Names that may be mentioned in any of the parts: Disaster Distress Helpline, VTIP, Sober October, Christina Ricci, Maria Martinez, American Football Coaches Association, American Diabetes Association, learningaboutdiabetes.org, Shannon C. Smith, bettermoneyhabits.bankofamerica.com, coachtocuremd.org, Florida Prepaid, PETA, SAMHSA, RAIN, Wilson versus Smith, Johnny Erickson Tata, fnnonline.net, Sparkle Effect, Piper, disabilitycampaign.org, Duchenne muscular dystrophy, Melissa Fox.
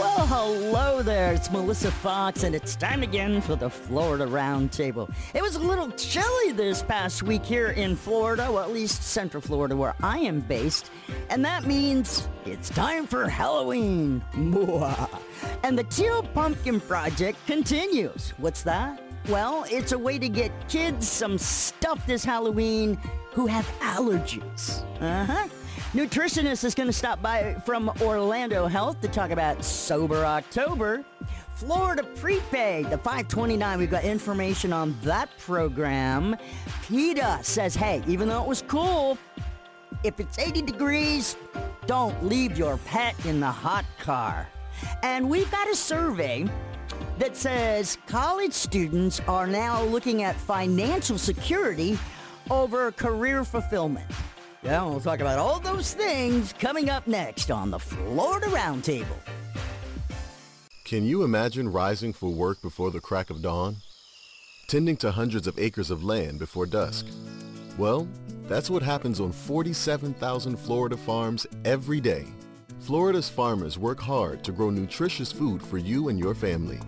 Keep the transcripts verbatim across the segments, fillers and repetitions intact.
Well, hello there. It's Melissa Fox, and it's time again for the Florida Roundtable. It was a little chilly this past week here in Florida, or at least Central Florida, where I am based, and that means it's time for Halloween. And the Teal Pumpkin Project continues. What's that? Well, it's a way to get kids some stuff this Halloween who have allergies. Uh-huh. Nutritionist is going to stop by from Orlando Health to talk about Sober October. Florida Prepaid, the five twenty-nine, we've got information on that program. PETA says, hey, even though it was cool, if it's eighty degrees, don't leave your pet in the hot car. And we've got a survey that says college students are now looking at financial security over career fulfillment. Yeah, we'll talk about all those things coming up next on the Florida Roundtable. Can you imagine rising for work before the crack of dawn? Tending to hundreds of acres of land before dusk? Well, that's what happens on forty-seven thousand Florida farms every day. Florida's farmers work hard to grow nutritious food for you and your family.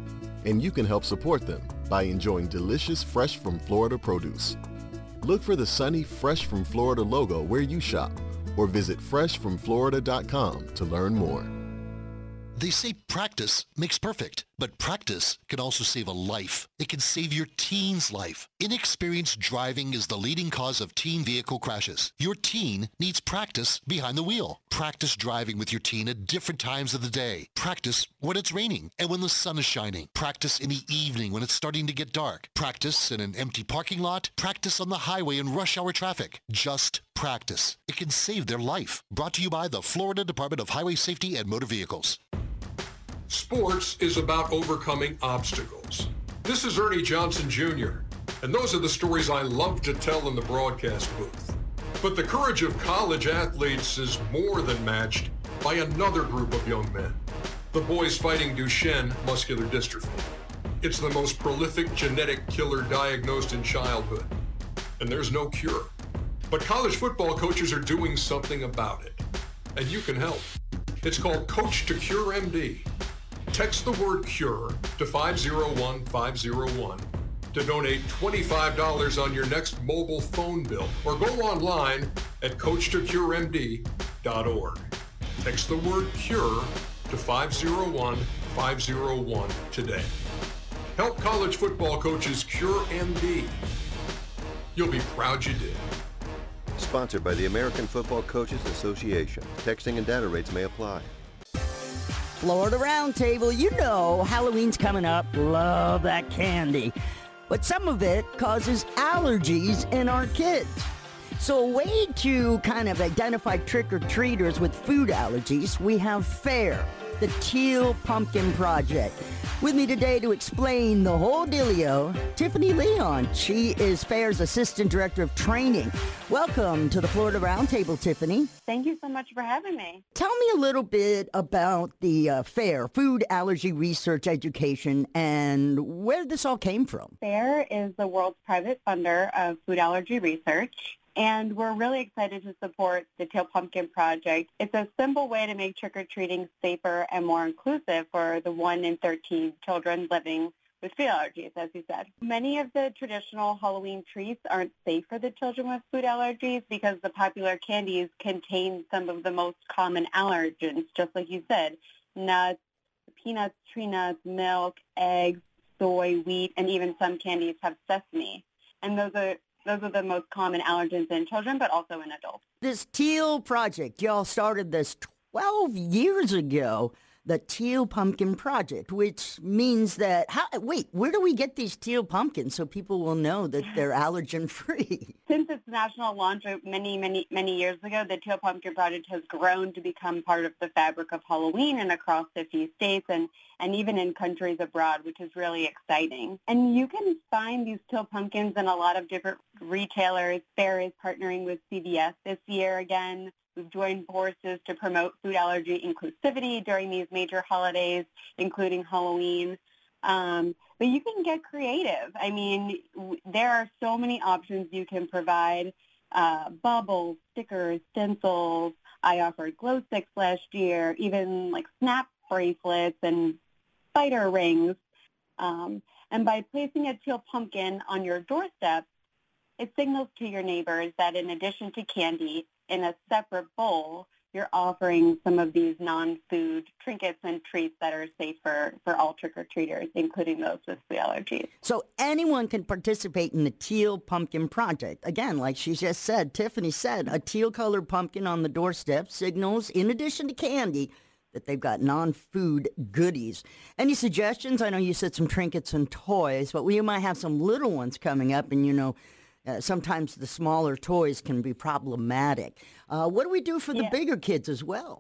And you can help support them by enjoying delicious fresh from Florida produce. Look for the sunny Fresh from Florida logo where you shop or visit fresh from florida dot com to learn more. They say practice makes perfect, but practice can also save a life. It can save your teen's life. Inexperienced driving is the leading cause of teen vehicle crashes. Your teen needs practice behind the wheel. Practice driving with your teen at different times of the day. Practice when it's raining and when the sun is shining. Practice in the evening when it's starting to get dark. Practice in an empty parking lot. Practice on the highway in rush hour traffic. Just practice. It can save their life. Brought to you by the Florida Department of Highway Safety and Motor Vehicles. Sports is about overcoming obstacles. This is Ernie Johnson Junior, and those are the stories I love to tell in the broadcast booth. But the courage of college athletes is more than matched by another group of young men, the boys fighting Duchenne muscular dystrophy. It's the most prolific genetic killer diagnosed in childhood, and there's no cure. But college football coaches are doing something about it, and you can help. It's called Coach to Cure M D. Text the word CURE to five oh one five oh one to donate twenty-five dollars on your next mobile phone bill or go online at coach to cure M D dot org. Text the word CURE to five oh one five oh one today. Help college football coaches cure M D. You'll be proud you did. Sponsored by the American Football Coaches Association. Texting and data rates may apply. Florida Roundtable, you know Halloween's coming up. Love that candy. But some of it causes allergies in our kids. So a way to kind of identify trick-or-treaters with food allergies, we have FARE, the Teal Pumpkin Project. With me today to explain the whole dealio, Tiffany Leon. She is FARE's Assistant Director of Training. Welcome to the Florida Roundtable, Tiffany. Thank you so much for having me. Tell me a little bit about the uh, FARE, Food Allergy Research Education, and where this all came from. FARE is the world's private funder of food allergy research. And we're really excited to support the Teal Pumpkin Project. It's a simple way to make trick-or-treating safer and more inclusive for the one in thirteen children living with food allergies, as you said. Many of the traditional Halloween treats aren't safe for the children with food allergies because the popular candies contain some of the most common allergens, just like you said, nuts, peanuts, tree nuts, milk, eggs, soy, wheat, and even some candies have sesame. And those are Those are the most common allergens in children, but also in adults. This Teal Project, y'all started this twelve years ago, the Teal Pumpkin Project, which means that, how, wait, where do we get these teal pumpkins so people will know that they're allergen-free? Since its national launch many, many, many years ago, the Teal Pumpkin Project has grown to become part of the fabric of Halloween and across fifty states and and even in countries abroad, which is really exciting. And you can find these teal pumpkins in a lot of different retailers. FARE is partnering with C V S this year again. We've joined forces to promote food allergy inclusivity during these major holidays, including Halloween. Um, but you can get creative. I mean, w- there are so many options you can provide. Uh, bubbles, stickers, stencils. I offered glow sticks last year, even like snap bracelets and spider rings. Um, and by placing a teal pumpkin on your doorstep, it signals to your neighbors that in addition to candy, in a separate bowl, you're offering some of these non-food trinkets and treats that are safe for, for all trick-or-treaters, including those with food allergies. So anyone can participate in the Teal Pumpkin Project. Again, like she just said, Tiffany said, a teal-colored pumpkin on the doorstep signals, in addition to candy, that they've got non-food goodies. Any suggestions? I know you said some trinkets and toys, but we might have some little ones coming up, and you know, Uh, sometimes the smaller toys can be problematic. Uh, what do we do for yeah. the bigger kids as well?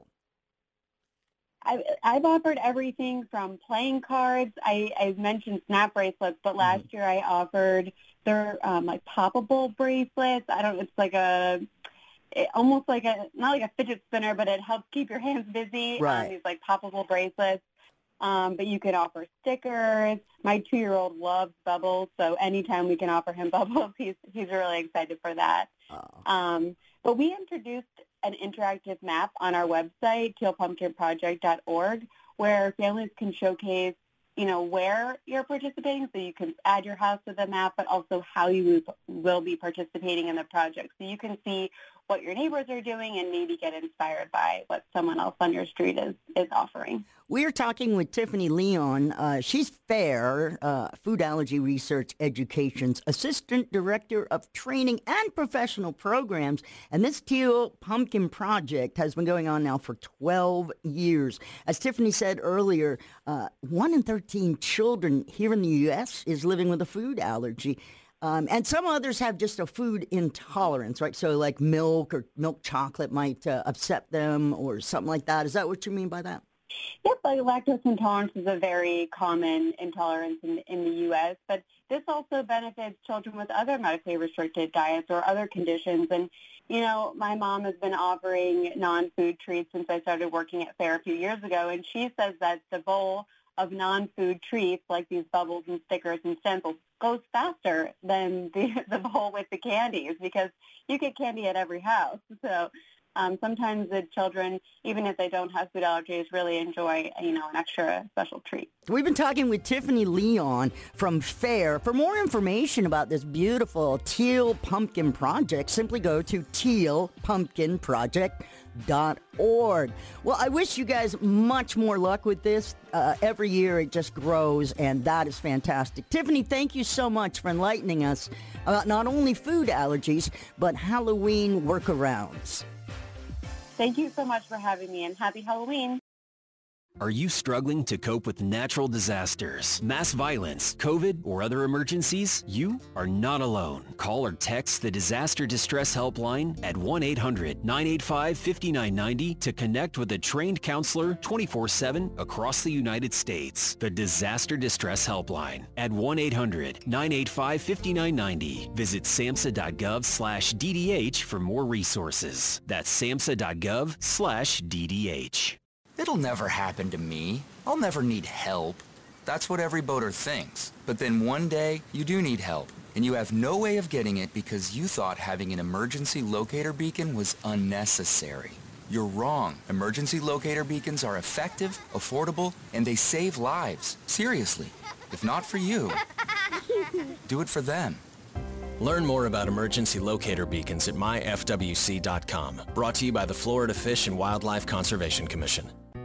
I, I've offered everything from playing cards. I, I've mentioned snap bracelets, but last mm-hmm. year I offered their um, like poppable bracelets. I don't. It's like a it, almost like a not like a fidget spinner, but it helps keep your hands busy. Right. Um, these like poppable bracelets. Um, but you can offer stickers. My two-year-old loves bubbles, so anytime we can offer him bubbles, he's he's really excited for that. Oh. Um, but we introduced an interactive map on our website, teal pumpkin project dot org, where families can showcase, you know, where you're participating, so you can add your house to the map, but also how you will be participating in the project. So you can see what your neighbors are doing and maybe get inspired by what someone else on your street is, is offering. We're talking with Tiffany Leon. Uh, she's FARE, uh, Food Allergy Research Education's Assistant Director of Training and Professional Programs. And this Teal Pumpkin Project has been going on now for twelve years. As Tiffany said earlier, uh, one in thirteen children here in the U S is living with a food allergy. Um, and some others have just a food intolerance, right? So like milk or milk chocolate might uh, upset them or something like that. Is that what you mean by that? Yep, like lactose intolerance is a very common intolerance in, in the U S, but this also benefits children with other medically restricted diets or other conditions. And, you know, my mom has been offering non-food treats since I started working at FARE a few years ago, and she says that the bowl of non-food treats like these bubbles and stickers and stencils goes faster than the, the bowl with the candies, because you get candy at every house. So um, sometimes the children, even if they don't have food allergies, really enjoy, you know, an extra special treat. We've been talking with Tiffany Leon from FARE. For more information about this beautiful Teal Pumpkin Project, simply go to teal pumpkin project dot org. Well, I wish you guys much more luck with this. Uh, every year it just grows, and that is fantastic. Tiffany, thank you so much for enlightening us about not only food allergies, but Halloween workarounds. Thank you so much for having me, and happy Halloween. Are you struggling to cope with natural disasters, mass violence, COVID, or other emergencies? You are not alone. Call or text the Disaster Distress Helpline at one eight hundred nine eight five five nine nine zero to connect with a trained counselor twenty-four seven across the United States. The Disaster Distress Helpline at one eight hundred nine eight five five nine nine zero. Visit samhsa dot gov slash D D H for more resources. That's samhsa dot gov slash D D H. It'll never happen to me. I'll never need help. That's what every boater thinks. But then one day, you do need help, and you have no way of getting it because you thought having an emergency locator beacon was unnecessary. You're wrong. Emergency locator beacons are effective, affordable, and they save lives. Seriously. If not for you, do it for them. Learn more about emergency locator beacons at my f w c dot com. Brought to you by the Florida Fish and Wildlife Conservation Commission.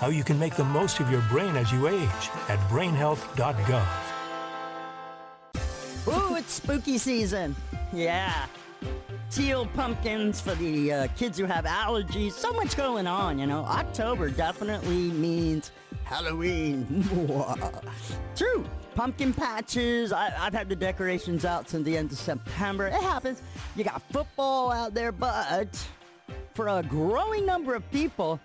how you can make the most of your brain as you age at brain health dot gov. it's spooky season. Yeah. Teal pumpkins for the uh, kids who have allergies. So much going on, you know. October definitely means Halloween. True. Pumpkin patches. I, I've had the decorations out since the end of September. It happens. You got football out there, but for a growing number of people,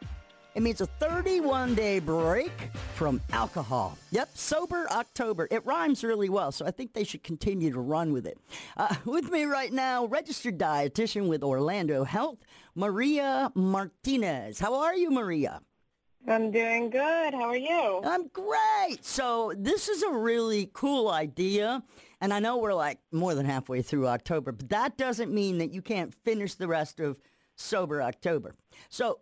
it means a thirty-one day break from alcohol. Yep, Sober October. It rhymes really well, so I think they should continue to run with it. Uh, with me right now, registered dietitian with Orlando Health, Maria Martinez. How are you, Maria? I'm doing good. How are you? I'm great. So this is a really cool idea, and I know we're like more than halfway through October, but that doesn't mean that you can't finish the rest of Sober October. So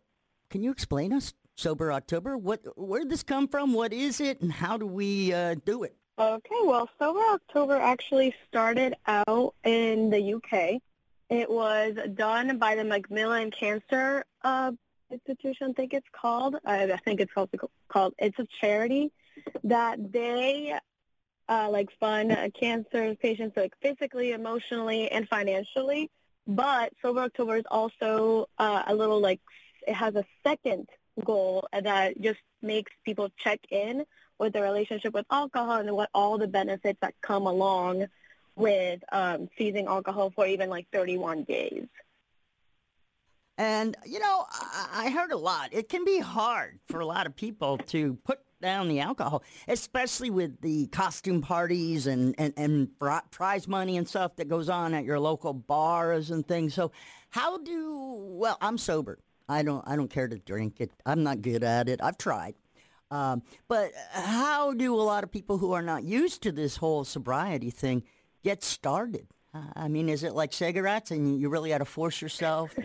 can you explain us Sober October? What, where did this come from? What is it, and how do we uh, do it? Okay, well, Sober October actually started out in the U K. It was done by the Macmillan Cancer uh, Institution, I think it's called. I, I think it's also called. It's a charity that they uh, like fund uh, cancer patients, like physically, emotionally, and financially. But Sober October is also uh, a little like. It has a second goal that just makes people check in with their relationship with alcohol and what all the benefits that come along with um, seizing alcohol for even like thirty-one days. And, you know, I heard a lot. It can be hard for a lot of people to put down the alcohol, especially with the costume parties and, and, and prize money and stuff that goes on at your local bars and things. So how do, well, I'm sober. I don't I don't care to drink it. I'm not good at it. I've tried. Um, but how do a lot of people who are not used to this whole sobriety thing get started? Uh, I mean, is it like cigarettes and you really got to force yourself?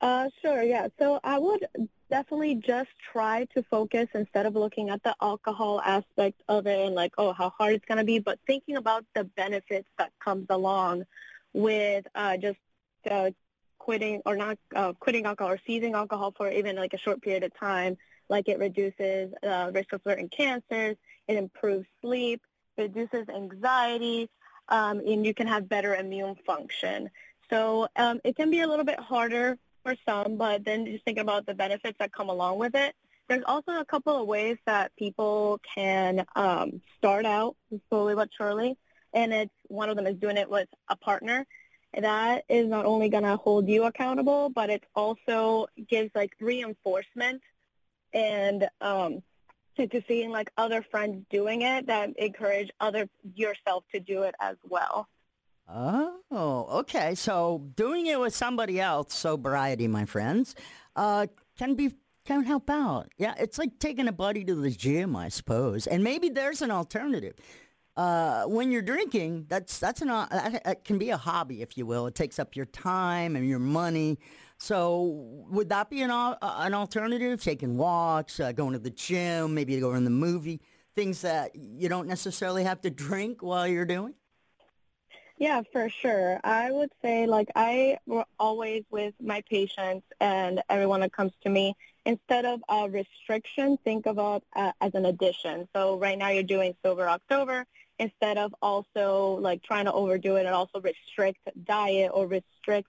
uh, sure, yeah. So I would definitely just try to focus instead of looking at the alcohol aspect of it and like, oh, how hard it's going to be, but thinking about the benefits that comes along with uh, just uh quitting or not uh, quitting alcohol or seizing alcohol for even like a short period of time, like it reduces uh, risk of certain cancers, it improves sleep, reduces anxiety, um, and you can have better immune function. So um, it can be a little bit harder for some, but then just think about the benefits that come along with it. There's also a couple of ways that people can um, start out slowly but surely, and it's one of them is doing it with a partner. That is not only going to hold you accountable, but it also gives, like, reinforcement and um, to, to seeing, like, other friends doing it that encourage other yourself to do it as well. Oh, okay. So doing it with somebody else, sobriety, my friends, uh, can be can help out. Yeah, it's like taking a buddy to the gym, I suppose, and maybe there's an alternative. Uh, when you're drinking, that's that's an that can be a hobby, if you will. It takes up your time and your money. So would that be an uh, an alternative? Taking walks, uh, going to the gym, maybe going to the movie, things that you don't necessarily have to drink while you're doing? Yeah, for sure. I would say, like, I always with my patients and everyone that comes to me, instead of a restriction, think of it uh, as an addition. So right now you're doing Sober October. Instead of also, like, trying to overdo it and also restrict diet or restrict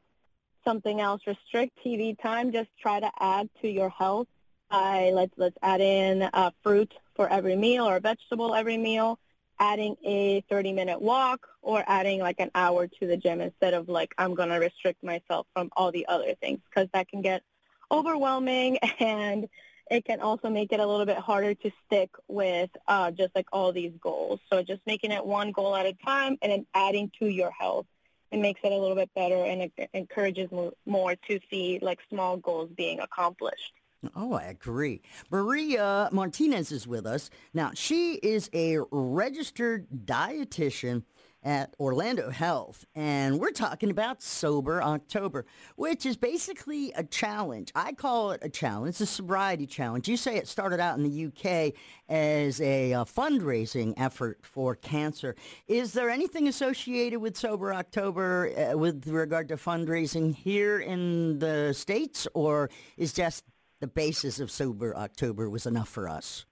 something else, restrict T V time, just try to add to your health. By, let's, let's add in uh, fruit for every meal or a vegetable every meal, adding a thirty-minute walk or adding, like, an hour to the gym instead of, like, I'm going to restrict myself from all the other things because that can get overwhelming and it can also make it a little bit harder to stick with uh, just like all these goals. So just making it one goal at a time and then adding to your health, it makes it a little bit better and it encourages more to see like small goals being accomplished. Oh, I agree. Maria Martinez is with us. Now, she is a registered dietitian at Orlando Health, and we're talking about Sober October, which is basically a challenge. I call it a challenge, a sobriety challenge. You say it started out in the U K as a, a fundraising effort for cancer. Is there anything associated with Sober October uh, with regard to fundraising here in the States, or is just the basis of Sober October was enough for us?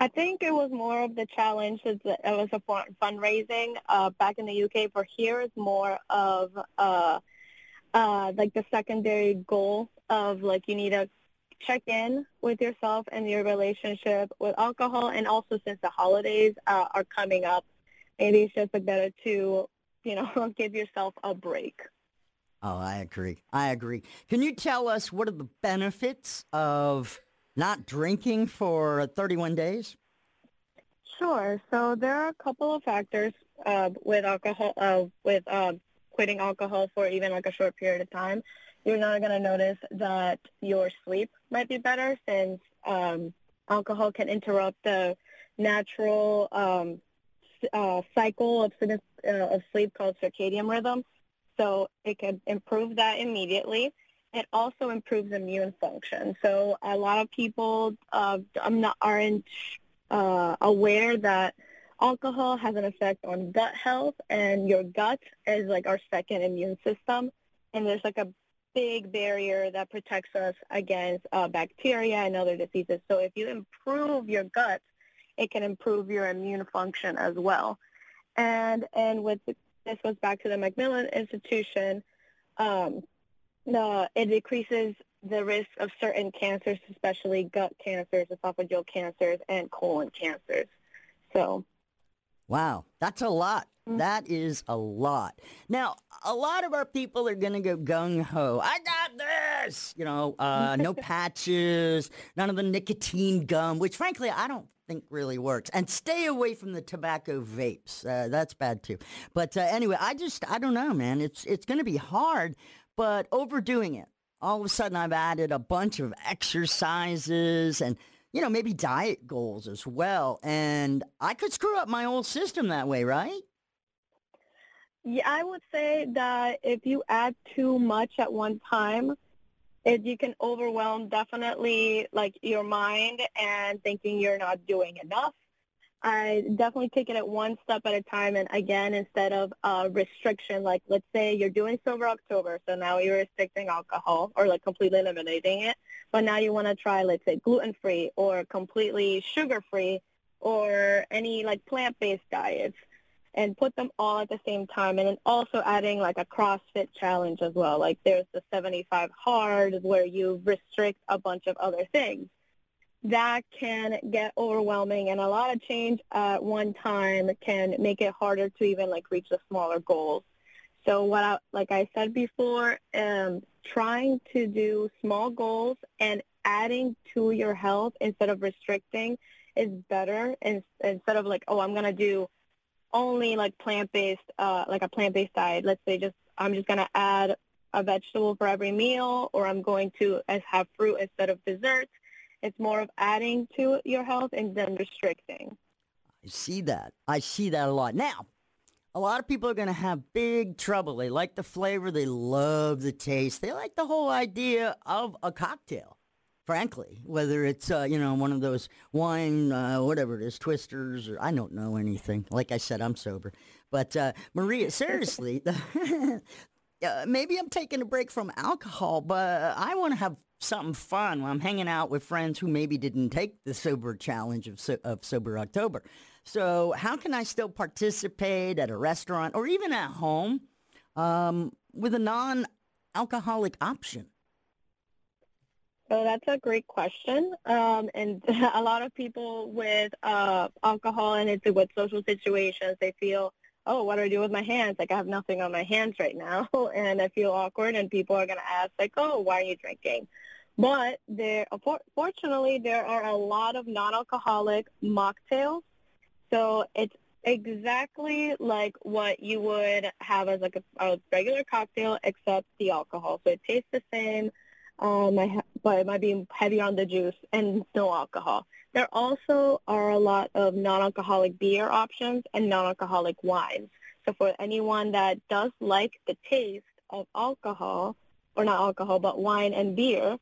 I think it was more of the challenge that it was a fundraising uh, back in the U K. For here, it's more of uh, uh, like the secondary goal of like you need to check in with yourself and your relationship with alcohol, and also since the holidays uh, are coming up, maybe it's just better to, you know, give yourself a break. Oh, I agree. I agree. Can you tell us what are the benefits of not drinking for thirty-one days? Sure. So there are a couple of factors uh, with alcohol, uh, with uh, quitting alcohol for even like a short period of time. You're not going to notice that your sleep might be better, since um, alcohol can interrupt the natural um, uh, cycle of, uh, of sleep called circadian rhythm. So it can improve that immediately. It also improves immune function. So a lot of people uh, aren't uh, aware that alcohol has an effect on gut health, and your gut is like our second immune system. And there's like a big barrier that protects us against uh, bacteria and other diseases. So if you improve your gut, it can improve your immune function as well. And and with this goes back to the Macmillan Institution. Um, the, it decreases the risk of certain cancers, especially gut cancers, esophageal cancers, and colon cancers. So, wow, that's a lot. Mm-hmm. That is a lot. Now, a lot of our people are going to go gung-ho. I got this! You know, uh, no patches, none of the nicotine gum, which frankly, I don't think really works. And stay away from the tobacco vapes. Uh, that's bad too. But uh, anyway, I just, I don't know, man. It's it's going to be hard, but overdoing it. All of a sudden, I've added a bunch of exercises and, you know, maybe diet goals as well. And I could screw up my whole system that way, right? Yeah, I would say that if you add too much at one time, it, you can overwhelm definitely like your mind and thinking you're not doing enough. I definitely take it at one step at a time, and again, instead of uh, restriction, like let's say you're doing Sober October, so now you're restricting alcohol or like completely eliminating it, but now you want to try, let's say, gluten-free or completely sugar-free or any like plant-based diets, and put them all at the same time. And then also adding like a CrossFit challenge as well. Like there's the seventy-five hard where you restrict a bunch of other things. That can get overwhelming, and a lot of change at one time can make it harder to even like reach the smaller goals. So what I, like I said before, um, trying to do small goals and adding to your health instead of restricting is better. And instead of like, oh, I'm going to do only like plant-based, uh, like a plant-based diet. Let's say just I'm just going to add a vegetable for every meal, or I'm going to have fruit instead of dessert. It's more of adding to your health and then restricting. I see that. I see that a lot. Now, a lot of people are going to have big trouble. They like the flavor. They love the taste. They like the whole idea of a cocktail. Frankly, whether it's, uh, you know, one of those wine, uh, whatever it is, twisters, or I don't know anything. Like I said, I'm sober. But uh, Maria, seriously, the, uh, maybe I'm taking a break from alcohol, but I want to have something fun when I'm hanging out with friends who maybe didn't take the sober challenge of, so- of Sober October. So how can I still participate at a restaurant or even at home um, with a non-alcoholic option? So that's a great question, um, and a lot of people with uh, alcohol and it's with social situations, they feel, oh, what do I do with my hands? Like, I have nothing on my hands right now, and I feel awkward, and people are going to ask, like, oh, why are you drinking? But there, fortunately, there are a lot of non-alcoholic mocktails, so it's exactly like what you would have as, like, a, a regular cocktail, except the alcohol, so it tastes the same. Um, I ha- but it might be heavy on the juice and no alcohol. There also are a lot of non-alcoholic beer options and non-alcoholic wines. So for anyone that does like the taste of alcohol, or not alcohol, but wine and beer,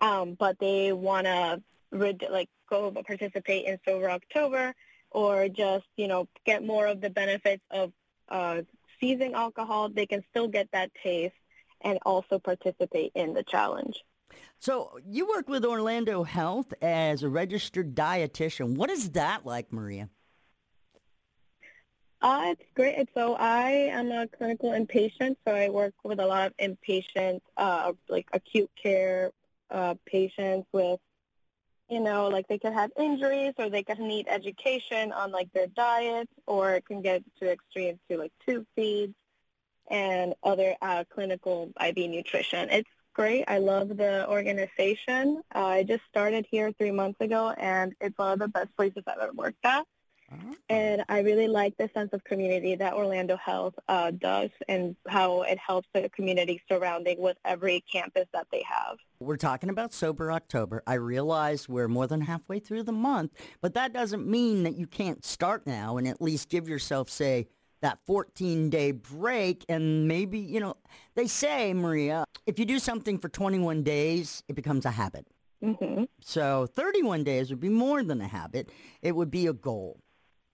um, but they want to rid- like go participate in Sober October, or just, you know, get more of the benefits of uh, seizing alcohol, they can still get that taste and also participate in the challenge. So you work with Orlando Health as a registered dietitian. What is that like, Maria? Uh, it's great. So I am a clinical inpatient, so I work with a lot of inpatient, uh, like acute care uh, patients with, you know, like they can have injuries or they can need education on like their diet, or it can get to extreme to like tube feeds and other uh, clinical I V nutrition. It's great. I love the organization. Uh, I just started here three months ago, and it's one of the best places I've ever worked at. Uh-huh. And I really like the sense of community that Orlando Health uh, does, and how it helps the community surrounding with every campus that they have. We're talking about Sober October. I realize we're more than halfway through the month, but that doesn't mean that you can't start now and at least give yourself, say, that fourteen-day break. And maybe, you know, they say, Maria, if you do something for twenty-one days, it becomes a habit. Mm-hmm. So thirty-one days would be more than a habit. It would be a goal.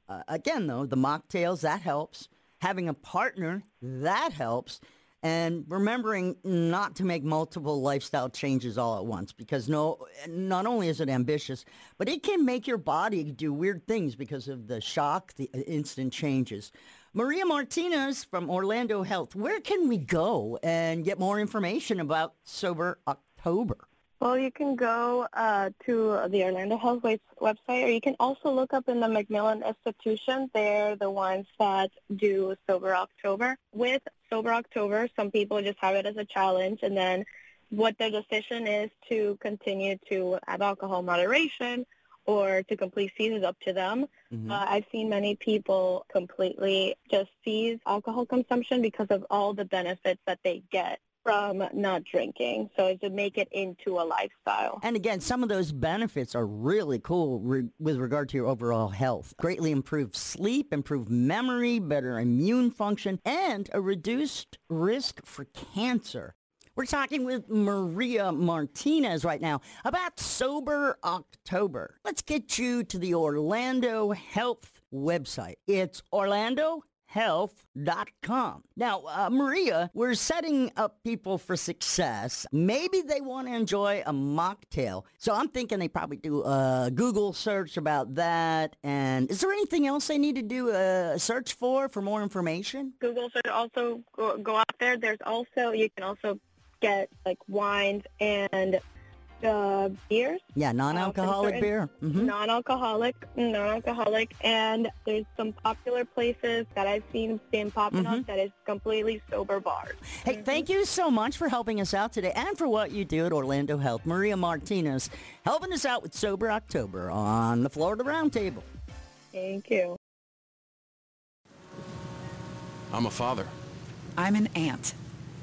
Uh, again, though, the mocktails, that helps. Having a partner, that helps. And remembering not to make multiple lifestyle changes all at once, because no, not only is it ambitious, but it can make your body do weird things because of the shock, the instant changes. Maria Martinez from Orlando Health, where can we go and get more information about Sober October? Well, you can go uh, to the Orlando Health website, or you can also look up in the Macmillan Institution. They're the ones that do Sober October. With Sober October, some people just have it as a challenge, and then what their decision is to continue to have alcohol moderation or to complete cease is up to them. Mm-hmm. Uh, I've seen many people completely just cease alcohol consumption because of all the benefits that they get from not drinking, so to make it into a lifestyle. And again, some of those benefits are really cool re- with regard to your overall health. Greatly improved sleep, improved memory, better immune function, and a reduced risk for cancer. We're talking with Maria Martinez right now about Sober October. Let's get you to the Orlando Health website. It's Orlando health dot com. Now, uh, Maria, we're setting up people for success. Maybe they want to enjoy a mocktail. So I'm thinking they probably do a Google search about that. And is there anything else they need to do a search for for more information? Google search, also go, go out there. There's also, you can also get like wines and Uh, beers. Yeah, non-alcoholic uh, beer. Mm-hmm. Non-alcoholic, non-alcoholic. And there's some popular places that I've seen being popping mm-hmm. up that is completely sober bars. Hey, mm-hmm. thank you so much for helping us out today and for what you do at Orlando Health. Maria Martinez helping us out with Sober October on the Florida Roundtable. Thank you. I'm a father. I'm an aunt.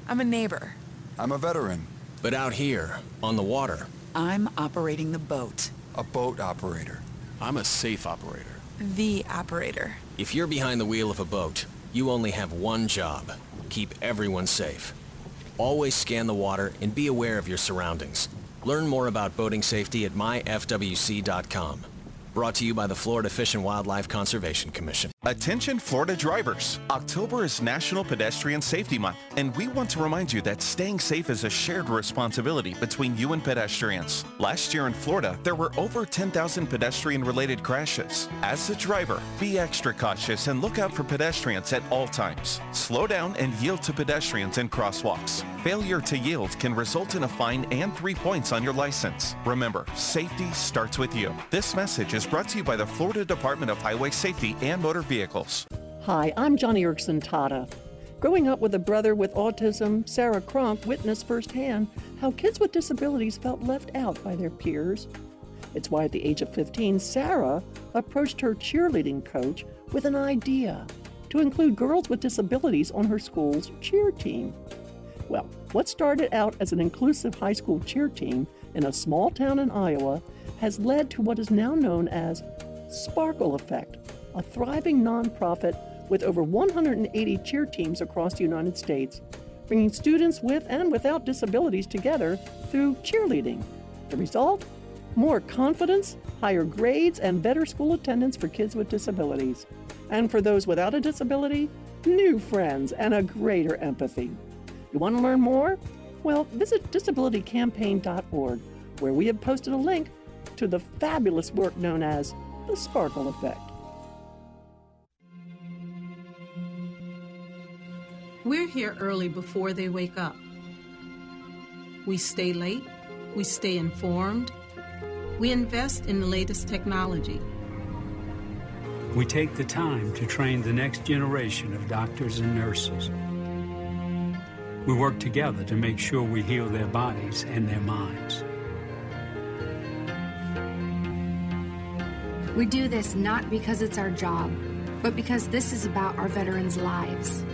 I'm a neighbor. I'm a veteran. But out here, on the water, I'm operating the boat. A boat operator. I'm a safe operator. The operator. If you're behind the wheel of a boat, you only have one job. Keep everyone safe. Always scan the water and be aware of your surroundings. Learn more about boating safety at my f w c dot com. Brought to you by the Florida Fish and Wildlife Conservation Commission. Attention Florida drivers. October is National Pedestrian Safety Month, and we want to remind you that staying safe is a shared responsibility between you and pedestrians. Last year in Florida, there were over ten thousand pedestrian-related crashes. As a driver, be extra cautious and look out for pedestrians at all times. Slow down and yield to pedestrians in crosswalks. Failure to yield can result in a fine and three points on your license. Remember, safety starts with you. This message is brought to you by the Florida Department of Highway Safety and Motor Vehicles. Hi, I'm Johnny Erickson Tata. Growing up with a brother with autism, Sarah Crump witnessed firsthand how kids with disabilities felt left out by their peers. It's why at the age of fifteen, Sarah approached her cheerleading coach with an idea to include girls with disabilities on her school's cheer team. Well, what started out as an inclusive high school cheer team in a small town in Iowa has led to what is now known as Sparkle Effect, a thriving nonprofit with over one hundred eighty cheer teams across the United States, bringing students with and without disabilities together through cheerleading. The result? More confidence, higher grades, and better school attendance for kids with disabilities. And for those without a disability, new friends and a greater empathy. You want to learn more? Well, visit disability campaign dot org, where we have posted a link to the fabulous work known as the Sparkle Effect. We're here early before they wake up. We stay late, we stay informed, we invest in the latest technology. We take the time to train the next generation of doctors and nurses. We work together to make sure we heal their bodies and their minds. We do this not because it's our job, but because this is about our veterans' lives.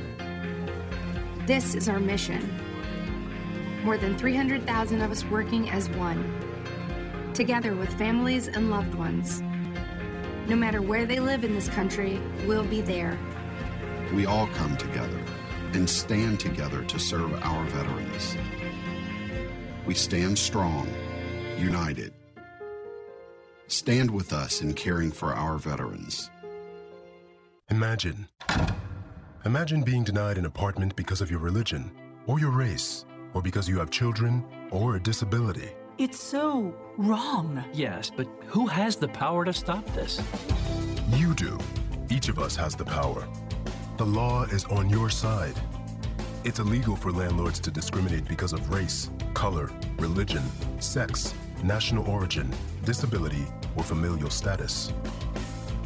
This is our mission. More than three hundred thousand of us working as one, together with families and loved ones. No matter where they live in this country, we'll be there. We all come together and stand together to serve our veterans. We stand strong, united. Stand with us in caring for our veterans. Imagine. Imagine being denied an apartment because of your religion, or your race, or because you have children, or a disability. It's so wrong. Yes, but who has the power to stop this? You do. Each of us has the power. The law is on your side. It's illegal for landlords to discriminate because of race, color, religion, sex, national origin, disability, or familial status.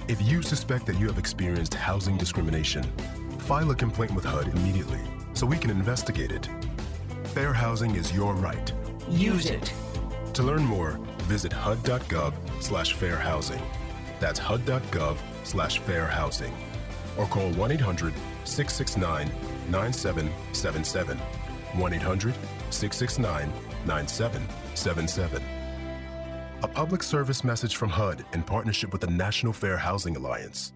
If you suspect that you have experienced housing discrimination, file a complaint with H U D immediately so we can investigate it. Fair housing is your right. Use it. To learn more, visit hud dot gov slash fair housing. That's hud dot gov slash fair housing. Or call one eight hundred, six six nine, nine seven seven seven. one eight hundred, six six nine, nine seven seven seven. A public service message from H U D in partnership with the National Fair Housing Alliance.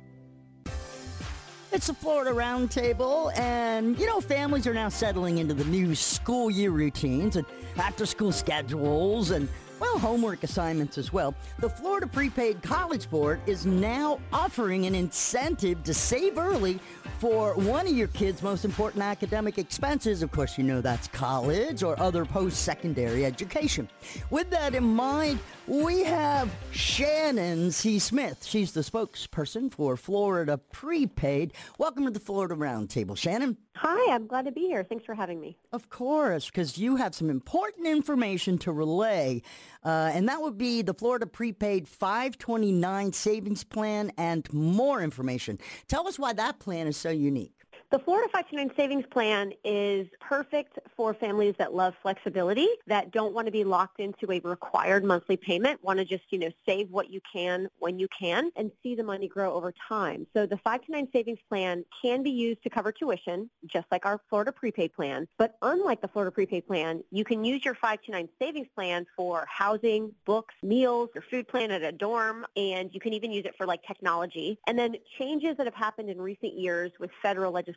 It's the Florida Roundtable, and, you know, families are now settling into the new school year routines and after-school schedules and, well, homework assignments as well. The Florida Prepaid College Board is now offering an incentive to save early for one of your kids' most important academic expenses. Of course, you know that's college or other post-secondary education. With that in mind, we have Shannon C. Smith. She's the spokesperson for Florida Prepaid. Welcome to the Florida Roundtable, Shannon. Hi, I'm glad to be here. Thanks for having me. Of course, because you have some important information to relay, uh, and that would be the Florida Prepaid five twenty-nine Savings Plan and more information. Tell us why that plan is so unique. The Florida five twenty-nine Savings Plan is perfect for families that love flexibility, that don't want to be locked into a required monthly payment, want to just, you know, save what you can when you can and see the money grow over time. So the five twenty-nine Savings Plan can be used to cover tuition, just like our Florida Prepaid Plan. But unlike the Florida Prepaid Plan, you can use your five twenty-nine Savings Plan for housing, books, meals, your food plan at a dorm, and you can even use it for, like, technology. And then changes that have happened in recent years with federal legislation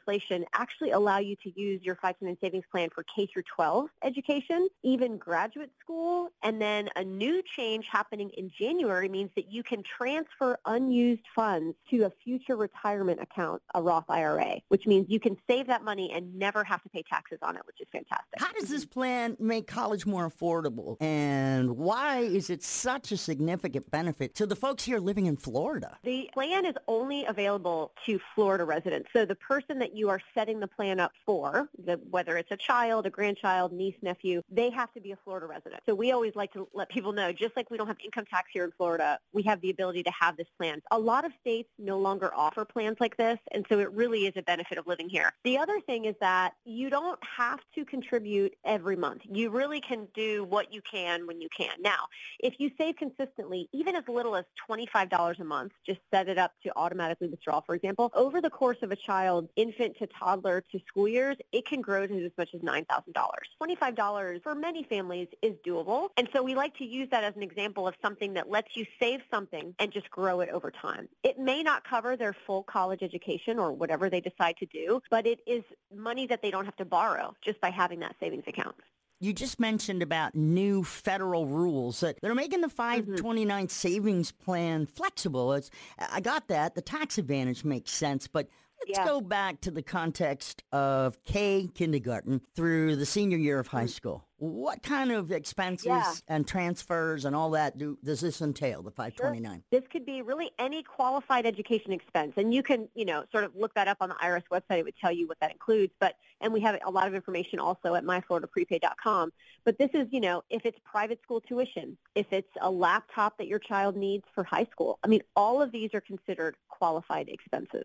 actually allow you to use your five twenty-nine Savings Plan for K through twelve education, even graduate school, and then a new change happening in January means that you can transfer unused funds to a future retirement account, a Roth I R A, which means you can save that money and never have to pay taxes on it, which is fantastic. How does this plan make college more affordable, and why is it such a significant benefit to the folks here living in Florida? The plan is only available to Florida residents, so the person that you are setting the plan up for, the, whether it's a child, a grandchild, niece, nephew, they have to be a Florida resident. So we always like to let people know, just like we don't have income tax here in Florida, we have the ability to have this plan. A lot of states no longer offer plans like this, and so it really is a benefit of living here. The other thing is that you don't have to contribute every month. You really can do what you can when you can. Now, if you save consistently, even as little as twenty-five dollars a month, just set it up to automatically withdraw, for example, over the course of a child's infant to toddler to school years, it can grow to as much as nine thousand dollars. twenty-five dollars for many families is doable, and so we like to use that as an example of something that lets you save something and just grow it over time. It may not cover their full college education or whatever they decide to do, but it is money that they don't have to borrow just by having that savings account. You just mentioned about new federal rules that they're making the five twenty-nine mm-hmm. Savings Plan flexible. It's, I got that. The tax advantage makes sense, but Let's yeah. go back to the context of K kindergarten through the senior year of high school. What kind of expenses yeah. and transfers and all that do, does this entail, the five twenty-nine? Sure. This could be really any qualified education expense. And you can, you know, sort of look that up on the I R S website. It would tell you what that includes. But and we have a lot of information also at my florida prepaid dot com. But this is, you know, if it's private school tuition, if it's a laptop that your child needs for high school. I mean, all of these are considered qualified expenses.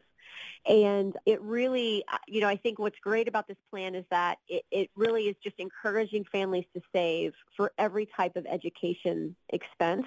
And it really, you know, I think what's great about this plan is that it, it really is just encouraging families to save for every type of education expense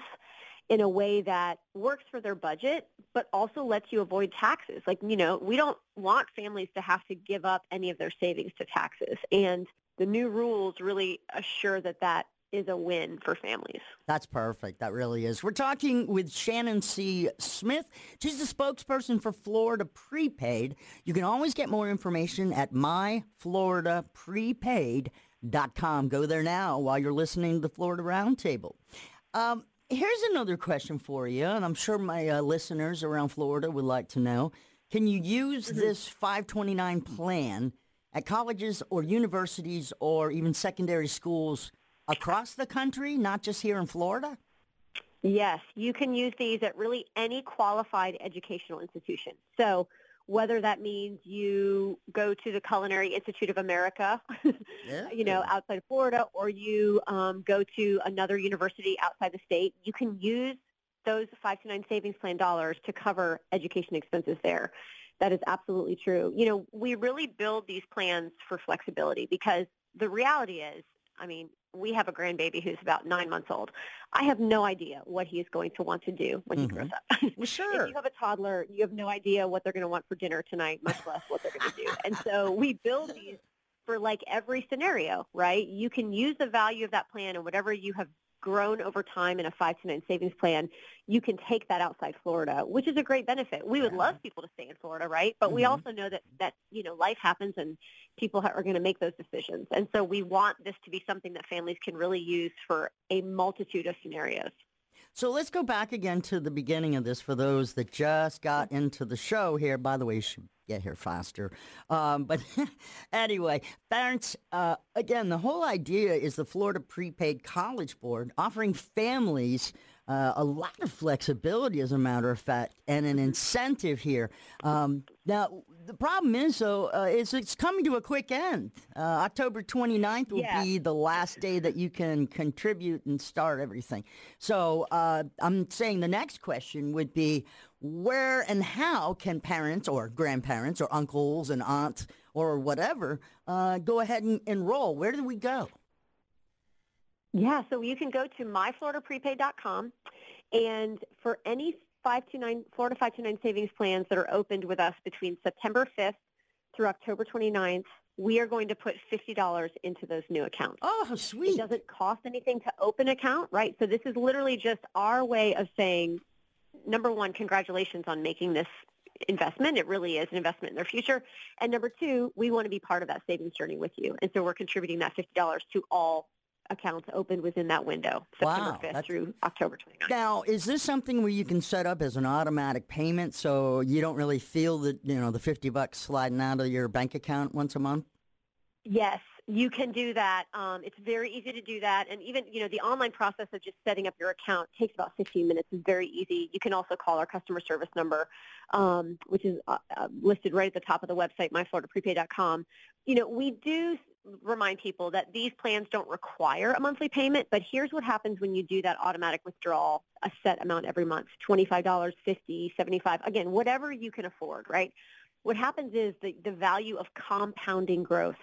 in a way that works for their budget, but also lets you avoid taxes. Like, you know, we don't want families to have to give up any of their savings to taxes. And the new rules really assure that that is a win for families. That's perfect. That really is. We're talking with Shannon C. Smith. She's the spokesperson for Florida Prepaid. You can always get more information at my florida prepaid dot com. Go there now while you're listening to the Florida Roundtable. Um, here's another question for you, and I'm sure my uh, listeners around Florida would like to know. Can you use mm-hmm. this five twenty-nine plan at colleges or universities or even secondary schools across the country, not just here in Florida? Yes, you can use these at really any qualified educational institution. So whether that means you go to the Culinary Institute of America, yeah. you know, outside of Florida, or you um, go to another university outside the state, you can use those five twenty-nine savings plan dollars to cover education expenses there. That is absolutely true. You know, we really build these plans for flexibility because the reality is, I mean, we have a grandbaby who's about nine months old. I have no idea what he is going to want to do when mm-hmm. he grows up. Well, sure. If you have a toddler, you have no idea what they're going to want for dinner tonight, much less what they're going to do. And so we build these for like every scenario, right? You can use the value of that plan and whatever you have grown over time in a five to nine savings plan, you can take that outside Florida, which is a great benefit. We would love people to stay in Florida, right? But mm-hmm. we also know that, that, you know, life happens and people are going to make those decisions. And so we want this to be something that families can really use for a multitude of scenarios. So let's go back again to the beginning of this for those that just got into the show here. By the way, you should get here faster. Um, but anyway, parents, uh, again, the whole idea is the Florida Prepaid College Board offering families uh, a lot of flexibility, as a matter of fact, and an incentive here. Um, now, the problem is, though, uh, is it's coming to a quick end. Uh, October twenty-ninth will yeah. be the last day that you can contribute and start everything. So uh, I'm saying the next question would be, where and how can parents or grandparents or uncles and aunts or whatever uh, go ahead and enroll? Where do we go? Yeah, so you can go to my florida prepaid dot com, and for any five twenty-nine Florida five twenty-nine savings plans that are opened with us between September fifth through October twenty-ninth, we are going to put fifty dollars into those new accounts. Oh, how sweet. It doesn't cost anything to open an account, right? So this is literally just our way of saying, number one, congratulations on making this investment. It really is an investment in their future. And number two, we want to be part of that savings journey with you. And so we're contributing that fifty dollars to all accounts opened within that window, September fifth wow, through October twenty-ninth. Now, is this something where you can set up as an automatic payment so you don't really feel that, you know, the fifty bucks sliding out of your bank account once a month? Yes. You can do that. Um, it's very easy to do that. And even, you know, the online process of just setting up your account takes about fifteen minutes. It's very easy. You can also call our customer service number, um, which is uh, listed right at the top of the website, my florida prepaid dot com. You know, we do remind people that these plans don't require a monthly payment, but here's what happens when you do that automatic withdrawal, a set amount every month, twenty-five dollars, fifty dollars, seventy-five dollars, again, whatever you can afford, right? What happens is the, the value of compounding growth.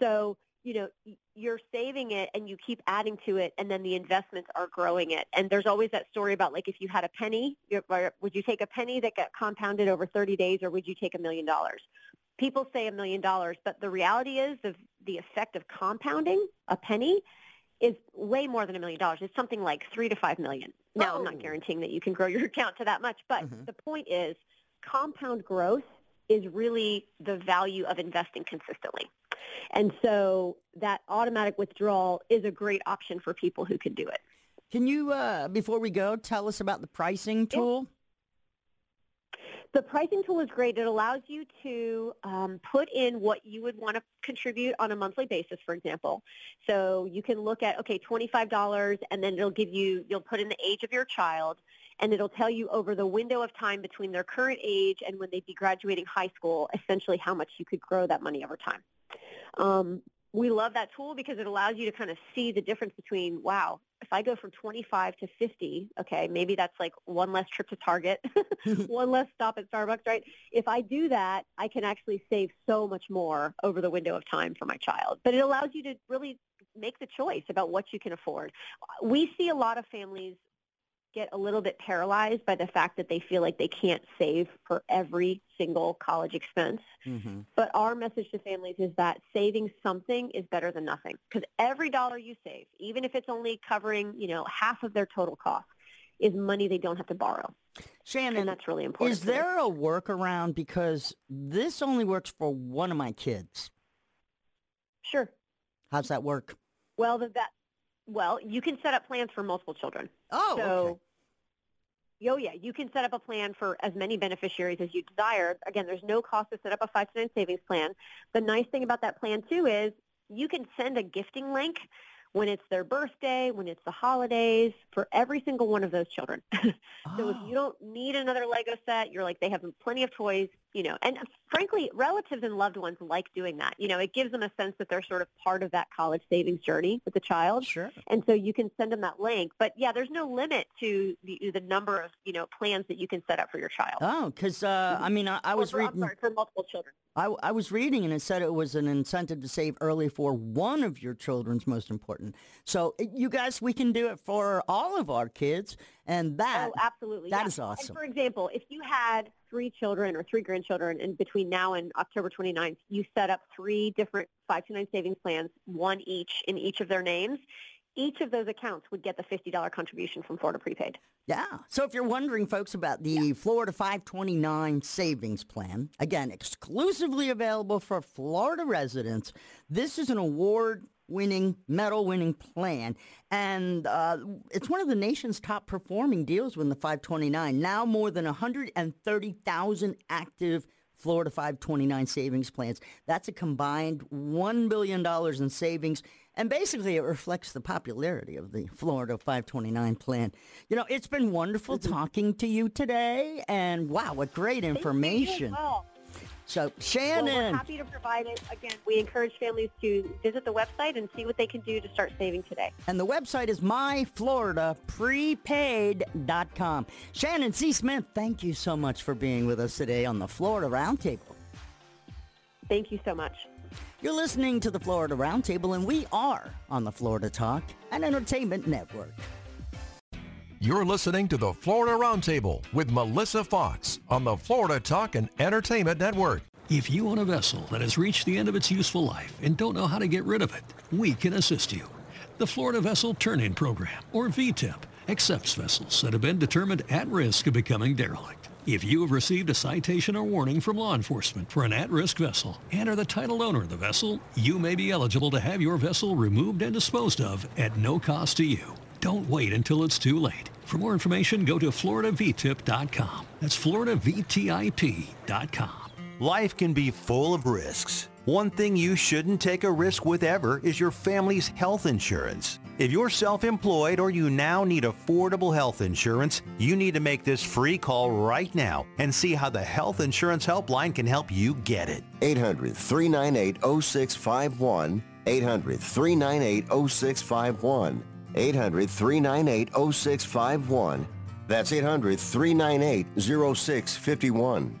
So, you know, you're saving it and you keep adding to it, and then the investments are growing it. And there's always that story about, like, if you had a penny, would you take a penny that got compounded over thirty days, or would you take a million dollars? People say a million dollars, but the reality is the, the effect of compounding a penny is way more than a million dollars. It's something like three to five million. Now, oh. I'm not guaranteeing that you can grow your account to that much, but mm-hmm. the point is compound growth is really the value of investing consistently. And so that automatic withdrawal is a great option for people who can do it. Can you, uh, before we go, tell us about the pricing tool? Yeah. The pricing tool is great. It allows you to um, put in what you would want to contribute on a monthly basis, for example. So you can look at, okay, twenty-five dollars, and then it'll give you, you'll put in the age of your child, and it'll tell you over the window of time between their current age and when they'd be graduating high school, essentially how much you could grow that money over time. Um, we love that tool because it allows you to kind of see the difference between, wow, if I go from twenty-five to fifty, okay, maybe that's like one less trip to Target, one less stop at Starbucks, right? If I do that, I can actually save so much more over the window of time for my child. But it allows you to really make the choice about what you can afford. We see a lot of families get a little bit paralyzed by the fact that they feel like they can't save for every single college expense. Mm-hmm. But our message to families is that saving something is better than nothing, because every dollar you save, even if it's only covering, you know, half of their total cost, is money they don't have to borrow. Shannon, and that's really important. Is there a workaround? Because this only works for one of my kids. Sure. How's that work? Well, the, that, well, you can set up plans for multiple children. Oh, so, okay. Oh, yeah. You can set up a plan for as many beneficiaries as you desire. Again, there's no cost to set up a five to nine savings plan. The nice thing about that plan, too, is you can send a gifting link when it's their birthday, when it's the holidays, for every single one of those children. So oh. if you don't need another Lego set, you're like, they have plenty of toys, you know. And frankly, relatives and loved ones like doing that. You know, it gives them a sense that they're sort of part of that college savings journey with the child. Sure. And so you can send them that link. But, yeah, there's no limit to the, the number of, you know, plans that you can set up for your child. Oh, because, uh, I mean, I, I was for, reading. I'm sorry, for multiple children. I, I was reading, and it said it was an incentive to save early for one of your children's most important. So, you guys, we can do it for all of our kids, and that, oh, absolutely. that yeah. is awesome. And for example, if you had three children or three grandchildren, and between now and October twenty-ninth, you set up three different five to nine savings plans, one each in each of their names, each of those accounts would get the fifty dollars contribution from Florida Prepaid. Yeah. So if you're wondering, folks, about the yeah. Florida five twenty-nine savings plan, again, exclusively available for Florida residents, this is an award-winning, medal-winning plan. And uh, it's one of the nation's top-performing deals with the five twenty-nine. Now more than one hundred thirty thousand active Florida five twenty-nine savings plans. That's a combined one billion dollars in savings. And basically, it reflects the popularity of the Florida five twenty-nine plan. You know, it's been wonderful talking to you today. And, wow, what great information. Well. So, Shannon. Well, we're happy to provide it. Again, we encourage families to visit the website and see what they can do to start saving today. And the website is my florida prepaid dot com. Shannon C. Smith, thank you so much for being with us today on the Florida Roundtable. Thank you so much. You're listening to the Florida Roundtable, and we are on the Florida Talk and Entertainment Network. You're listening to the Florida Roundtable with Melissa Fox on the Florida Talk and Entertainment Network. If you own a vessel that has reached the end of its useful life and don't know how to get rid of it, we can assist you. The Florida Vessel Turn-In Program, or V TIP, accepts vessels that have been determined at risk of becoming derelict. If you have received a citation or warning from law enforcement for an at-risk vessel and are the title owner of the vessel, you may be eligible to have your vessel removed and disposed of at no cost to you. Don't wait until it's too late. For more information, go to florida v tip dot com. That's florida v tip dot com. Life can be full of risks. One thing you shouldn't take a risk with ever is your family's health insurance. If you're self-employed or you now need affordable health insurance, you need to make this free call right now and see how the Health Insurance Helpline can help you get it. eight hundred, three nine eight, oh six five one. eight hundred, three nine eight, oh six five one. eight hundred, three nine eight, oh six five one. That's eight hundred, three nine eight, oh six five one.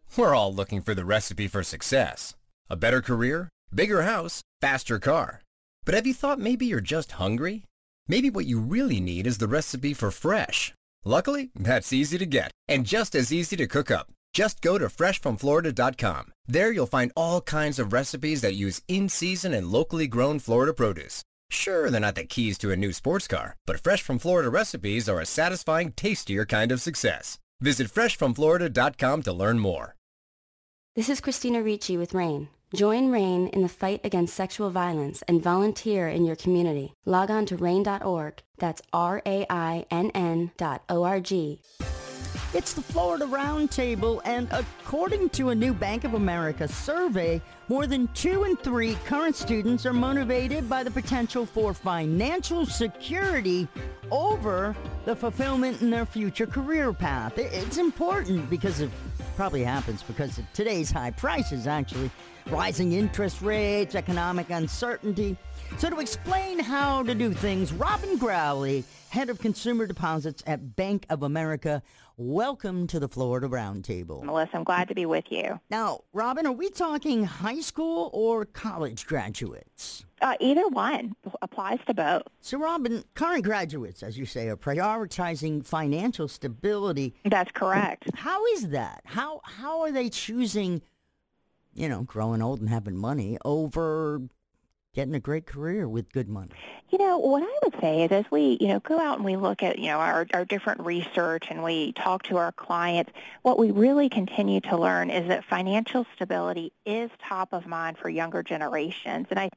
We're all looking for the recipe for success. A better career, bigger house, faster car. But have you thought maybe you're just hungry? Maybe what you really need is the recipe for fresh, Luckily, that's easy to get and just as easy to cook up. Just go to fresh from florida dot com. There you'll find all kinds of recipes that use in-season and locally grown Florida produce. Sure, they're not the keys to a new sports car, but Fresh from Florida recipes are a satisfying, tastier kind of success. Visit fresh from florida dot com to learn more. This is Christina Ricci with RAIN. Join RAIN in the fight against sexual violence and volunteer in your community. Log on to rain dot org. That's R A I N N dot O R G. It's the Florida Roundtable, and according to a new Bank of America survey, more than two in three current students are motivated by the potential for financial security over the fulfillment in their future career path. It's important because it probably happens because of today's high prices, actually, rising interest rates, economic uncertainty. So to explain how to do things, Robin Growley, Head of Consumer Deposits at Bank of America. Welcome to the Florida Roundtable. Melissa, I'm glad to be with you. Now, Robin, are we talking high school or college graduates? Uh, either one applies to both. So, Robin, current graduates, as you say, are prioritizing financial stability. That's correct. How is that? How how are they choosing, you know, growing old and having money over getting a great career with good money? You know, what I would say is as we, you know, go out and we look at, you know, our, our different research and we talk to our clients, what we really continue to learn is that financial stability is top of mind for younger generations. And I,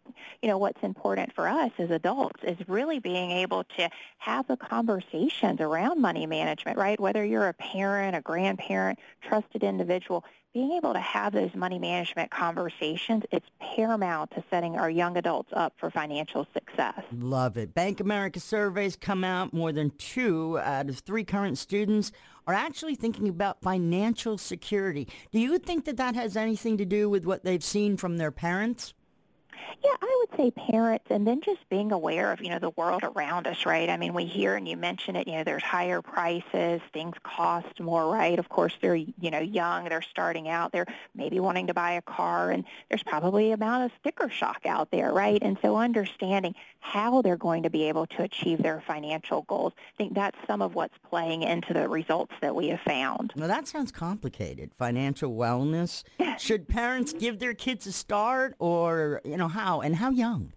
you know, what's important for us as adults is really being able to have the conversations around money management, right? Whether you're a parent, a grandparent, trusted individual, being able to have those money management conversations is paramount to setting our young adults up for financial success. Love it. Bank of America surveys come out. More than two out of three current students are actually thinking about financial security. Do you think that that has anything to do with what they've seen from their parents? Yeah, I would say parents, and then just being aware of, you know, the world around us, right? I mean, we hear, and you mention it, you know, there's higher prices, things cost more, right? Of course, they're, you know, young, they're starting out, they're maybe wanting to buy a car, and there's probably an amount of sticker shock out there, right? And so understanding how they're going to be able to achieve their financial goals, I think that's some of what's playing into the results that we have found. Well, that sounds complicated, financial wellness. Should parents give their kids a start, or, you know, how and how young?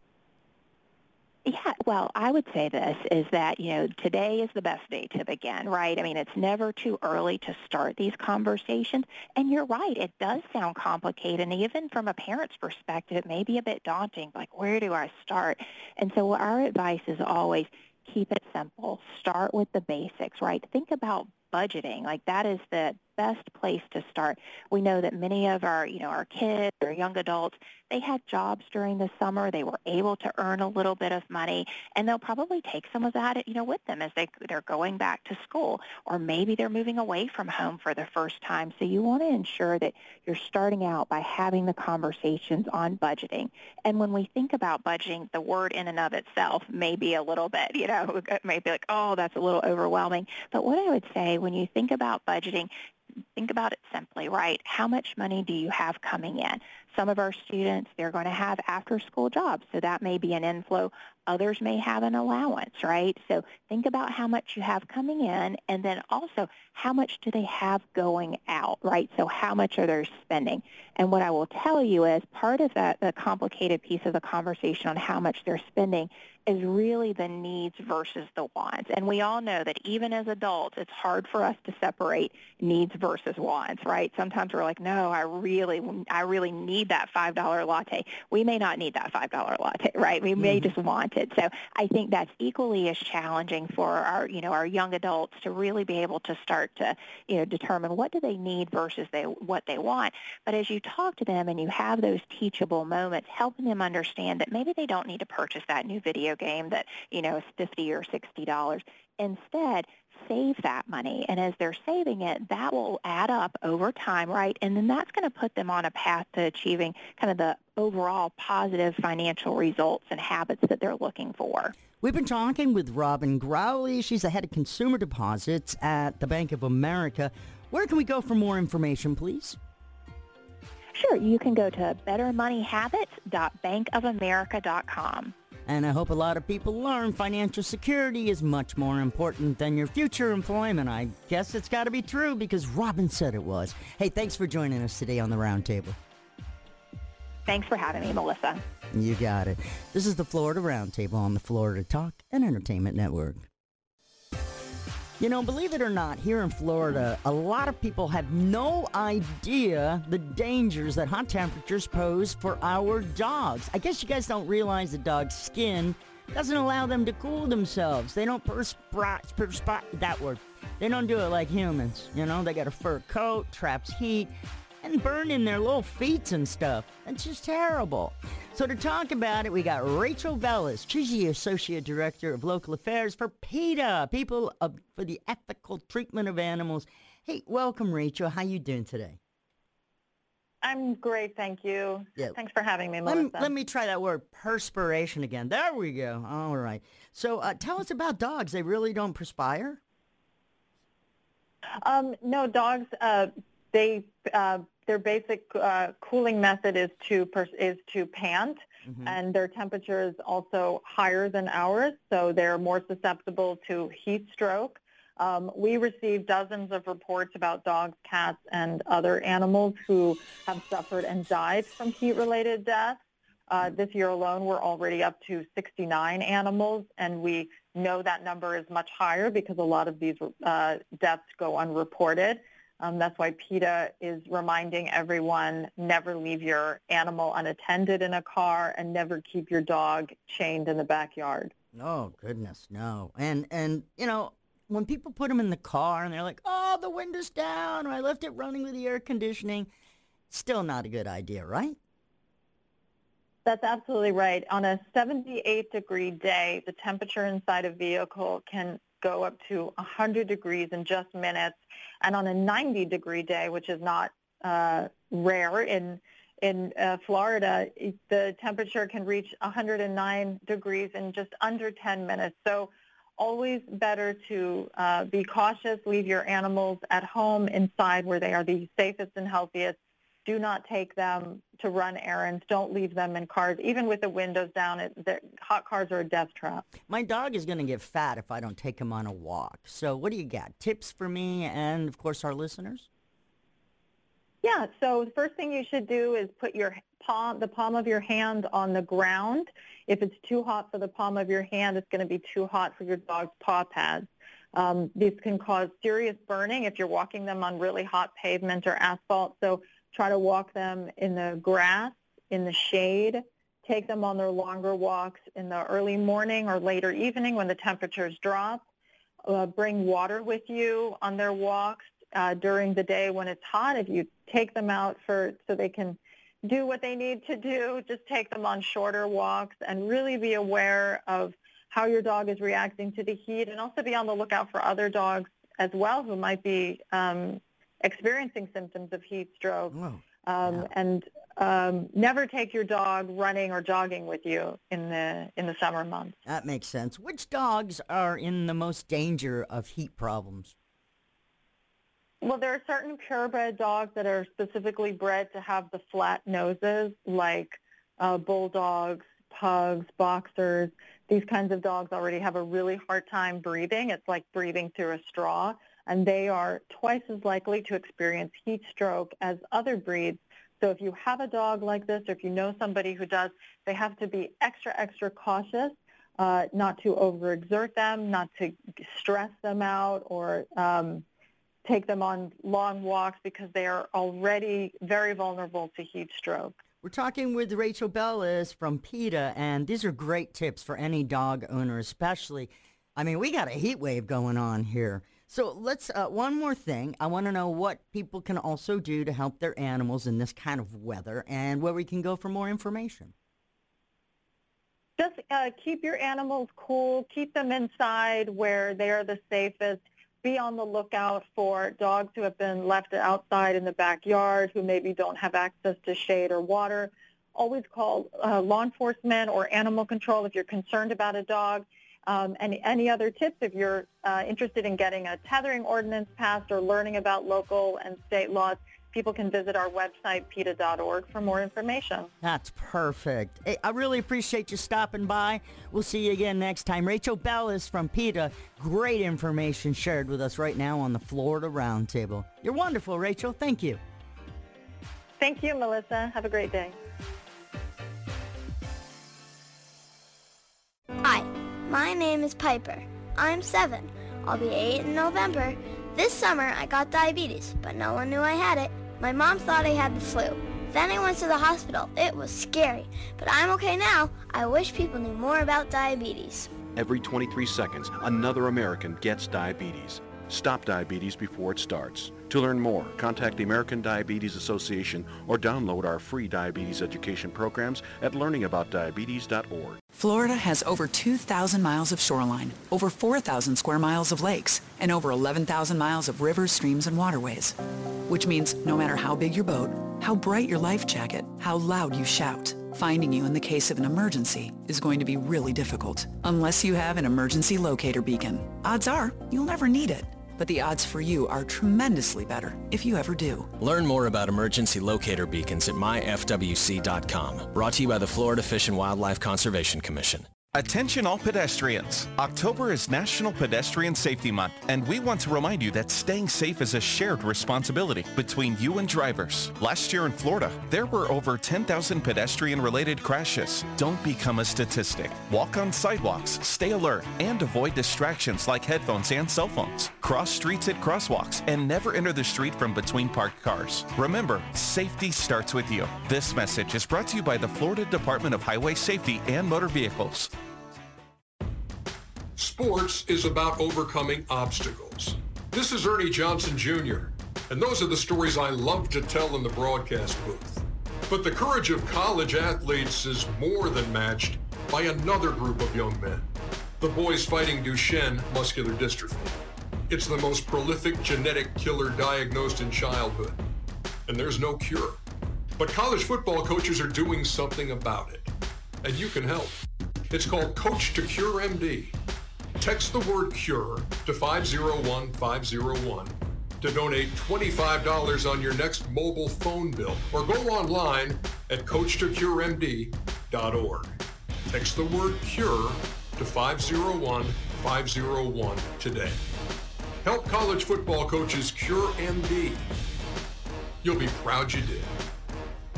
Yeah, well, I would say this is that, you know, today is the best day to begin, right? I mean, it's never too early to start these conversations. And you're right, it does sound complicated. And even from a parent's perspective, it may be a bit daunting, like, where do I start? And so our advice is always keep it simple. Start with the basics, right? Think about budgeting. Like, that is the best place to start. We know that many of our, you know, our kids or young adults, they had jobs during the summer. They were able to earn a little bit of money, and they'll probably take some of that, you know, with them as they, they're going back to school, or maybe they're moving away from home for the first time. So you want to ensure that you're starting out by having the conversations on budgeting. And when we think about budgeting, the word in and of itself may be a little bit, you know, maybe like, oh, that's a little overwhelming. But what I would say when you think about budgeting, think about it simply, right? How much money do you have coming in? Some of our students, they're going to have after-school jobs, so that may be an inflow. Others may have an allowance, right? So think about how much you have coming in, and then also how much do they have going out, right? So how much are they spending? And what I will tell you is part of that, the complicated piece of the conversation on how much they're spending is really the needs versus the wants. And we all know that even as adults, it's hard for us to separate needs versus wants, right? Sometimes we're like, no, I really, I really need that five dollar latte. We may not need that five dollar latte, right? We may mm-hmm. just want it. So I think that's equally as challenging for our, you know, our young adults to really be able to start to, you know, determine what do they need versus they what they want. But as you talk to them and you have those teachable moments, helping them understand that maybe they don't need to purchase that new video game that, you know, is fifty or sixty dollars. Instead, save that money. And as they're saving it, that will add up over time, right? And then that's going to put them on a path to achieving kind of the overall positive financial results and habits that they're looking for. We've been talking with Robin Growley. She's the head of consumer deposits at the Bank of America. Where can we go for more information, please? Sure. You can go to better money habits dot bank of america dot com. And I hope a lot of people learn financial security is much more important than your future employment. I guess it's got to be true because Robin said it was. Hey, thanks for joining us today on the Roundtable. Thanks for having me, Melissa. You got it. This is the Florida Roundtable on the Florida Talk and Entertainment Network. You know, believe it or not, here in Florida, a lot of people have no idea the dangers that hot temperatures pose for our dogs. I guess you guys don't realize the dog's skin doesn't allow them to cool themselves. They don't perspire, perspire, that word. They don't do it like humans, you know? They got a fur coat, traps heat, and burn in their little feet and stuff. It's just terrible. So to talk about it, we got Rachel Bellis. She's the Associate Director of Local Affairs for PETA, People of, for the Ethical Treatment of Animals. Hey, welcome, Rachel. How you doing today? I'm great, thank you. Yeah. Thanks for having me, Melissa. Let, let me try that word, perspiration, again. There we go. All right. So uh, tell us about dogs. They really don't perspire? Um, no, dogs, uh, they... Uh, Their basic uh, cooling method is to pers- is to pant, mm-hmm. and their temperature is also higher than ours, so they're more susceptible to heat stroke. Um, we receive dozens of reports about dogs, cats, and other animals who have suffered and died from heat-related deaths. Uh, this year alone, we're already up to sixty-nine animals, and we know that number is much higher because a lot of these uh, deaths go unreported. Um, that's why PETA is reminding everyone, never leave your animal unattended in a car and never keep your dog chained in the backyard. Oh, goodness, no. And, and you know, when people put them in the car and they're like, oh, the window's down, or I left it running with the air conditioning, still not a good idea, right? That's absolutely right. On a seventy-eight degree day, the temperature inside a vehicle can go up to one hundred degrees in just minutes, and on a ninety degree day, which is not uh, rare in in uh, Florida, the temperature can reach one hundred nine degrees in just under ten minutes. So always better to uh, be cautious, leave your animals at home inside where they are the safest and healthiest. Do not take them to run errands. Don't leave them in cars. Even with the windows down, it, the hot cars are a death trap. My dog is going to get fat if I don't take him on a walk. So what do you got? Tips for me and, of course, our listeners? Yeah, so the first thing you should do is put your palm, the palm of your hand on the ground. If it's too hot for the palm of your hand, it's going to be too hot for your dog's paw pads. Um, these can cause serious burning if you're walking them on really hot pavement or asphalt. So try to walk them in the grass, in the shade. Take them on their longer walks in the early morning or later evening when the temperatures drop. Uh, bring water with you on their walks uh, during the day when it's hot. If you take them out for so they can do what they need to do, just take them on shorter walks and really be aware of how your dog is reacting to the heat, and also be on the lookout for other dogs as well who might be um, experiencing symptoms of heat stroke. Whoa. Um, yeah. and um, never take your dog running or jogging with you in the in the summer months. That makes sense. Which dogs are in the most danger of heat problems? Well, there are certain purebred dogs that are specifically bred to have the flat noses, like uh, bulldogs, pugs, boxers. These kinds of dogs already have a really hard time breathing. It's like breathing through a straw, and they are twice as likely to experience heat stroke as other breeds. So if you have a dog like this, or if you know somebody who does, they have to be extra, extra cautious, uh, not to overexert them, not to stress them out, or um, take them on long walks, because they are already very vulnerable to heat stroke. We're talking with Rachel Bellis from PETA, and these are great tips for any dog owner, especially. I mean, we got a heat wave going on here. So let's, uh, one more thing. I want to know what people can also do to help their animals in this kind of weather and where we can go for more information. Just uh, keep your animals cool. Keep them inside where they are the safest. Be on the lookout for dogs who have been left outside in the backyard, who maybe don't have access to shade or water. Always call uh, law enforcement or animal control if you're concerned about a dog. Um, and any other tips, if you're uh, interested in getting a tethering ordinance passed or learning about local and state laws, people can visit our website, PETA dot org, for more information. That's perfect. Hey, I really appreciate you stopping by. We'll see you again next time. Rachel Bellis from PETA. Great information shared with us right now on the Florida Roundtable. You're wonderful, Rachel. Thank you. Thank you, Melissa. Have a great day. Hi, my name is Piper. I'm seven. I'll be eight in November. This summer, I got diabetes, but no one knew I had it. My mom thought I had the flu. Then I went to the hospital. It was scary, but I'm okay now. I wish people knew more about diabetes. Every twenty-three seconds, another American gets diabetes. Stop diabetes before it starts. To learn more, contact the American Diabetes Association or download our free diabetes education programs at learning about diabetes dot org. Florida has over two thousand miles of shoreline, over four thousand square miles of lakes, and over eleven thousand miles of rivers, streams, and waterways. Which means no matter how big your boat, how bright your life jacket, how loud you shout, finding you in the case of an emergency is going to be really difficult unless you have an emergency locator beacon. Odds are you'll never need it. But the odds for you are tremendously better if you ever do. Learn more about emergency locator beacons at my f w c dot com. Brought to you by the Florida Fish and Wildlife Conservation Commission. Attention all pedestrians. October is National Pedestrian Safety Month, and we want to remind you that staying safe is a shared responsibility between you and drivers. Last year in Florida, there were over ten thousand pedestrian-related crashes. Don't become a statistic. Walk on sidewalks, stay alert, and avoid distractions like headphones and cell phones. Cross streets at crosswalks, and never enter the street from between parked cars. Remember, safety starts with you. This message is brought to you by the Florida Department of Highway Safety and Motor Vehicles. Sports is about overcoming obstacles. This is Ernie Johnson Junior, and those are the stories I love to tell in the broadcast booth. But the courage of college athletes is more than matched by another group of young men, the boys fighting Duchenne muscular dystrophy. It's the most prolific genetic killer diagnosed in childhood, and there's no cure. But college football coaches are doing something about it, and you can help. It's called Coach to Cure M D. Text the word CURE to five oh one five oh one to donate twenty-five dollars on your next mobile phone bill, or go online at coach to cure m d dot org. Text the word CURE to five oh one five oh one today. Help college football coaches cure M D. You'll be proud you did.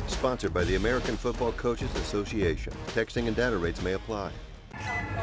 Sponsored by the American Football Coaches Association. Texting and data rates may apply.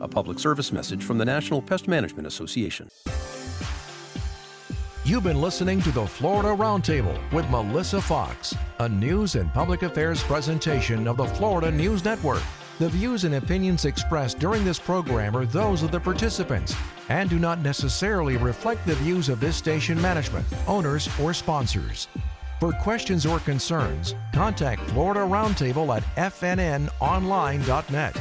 A public service message from the National Pest Management Association. You've been listening to the Florida Roundtable with Melissa Fox, a news and public affairs presentation of the Florida News Network. The views and opinions expressed during this program are those of the participants and do not necessarily reflect the views of this station management, owners, or sponsors. For questions or concerns, contact Florida Roundtable at f n n online dot net.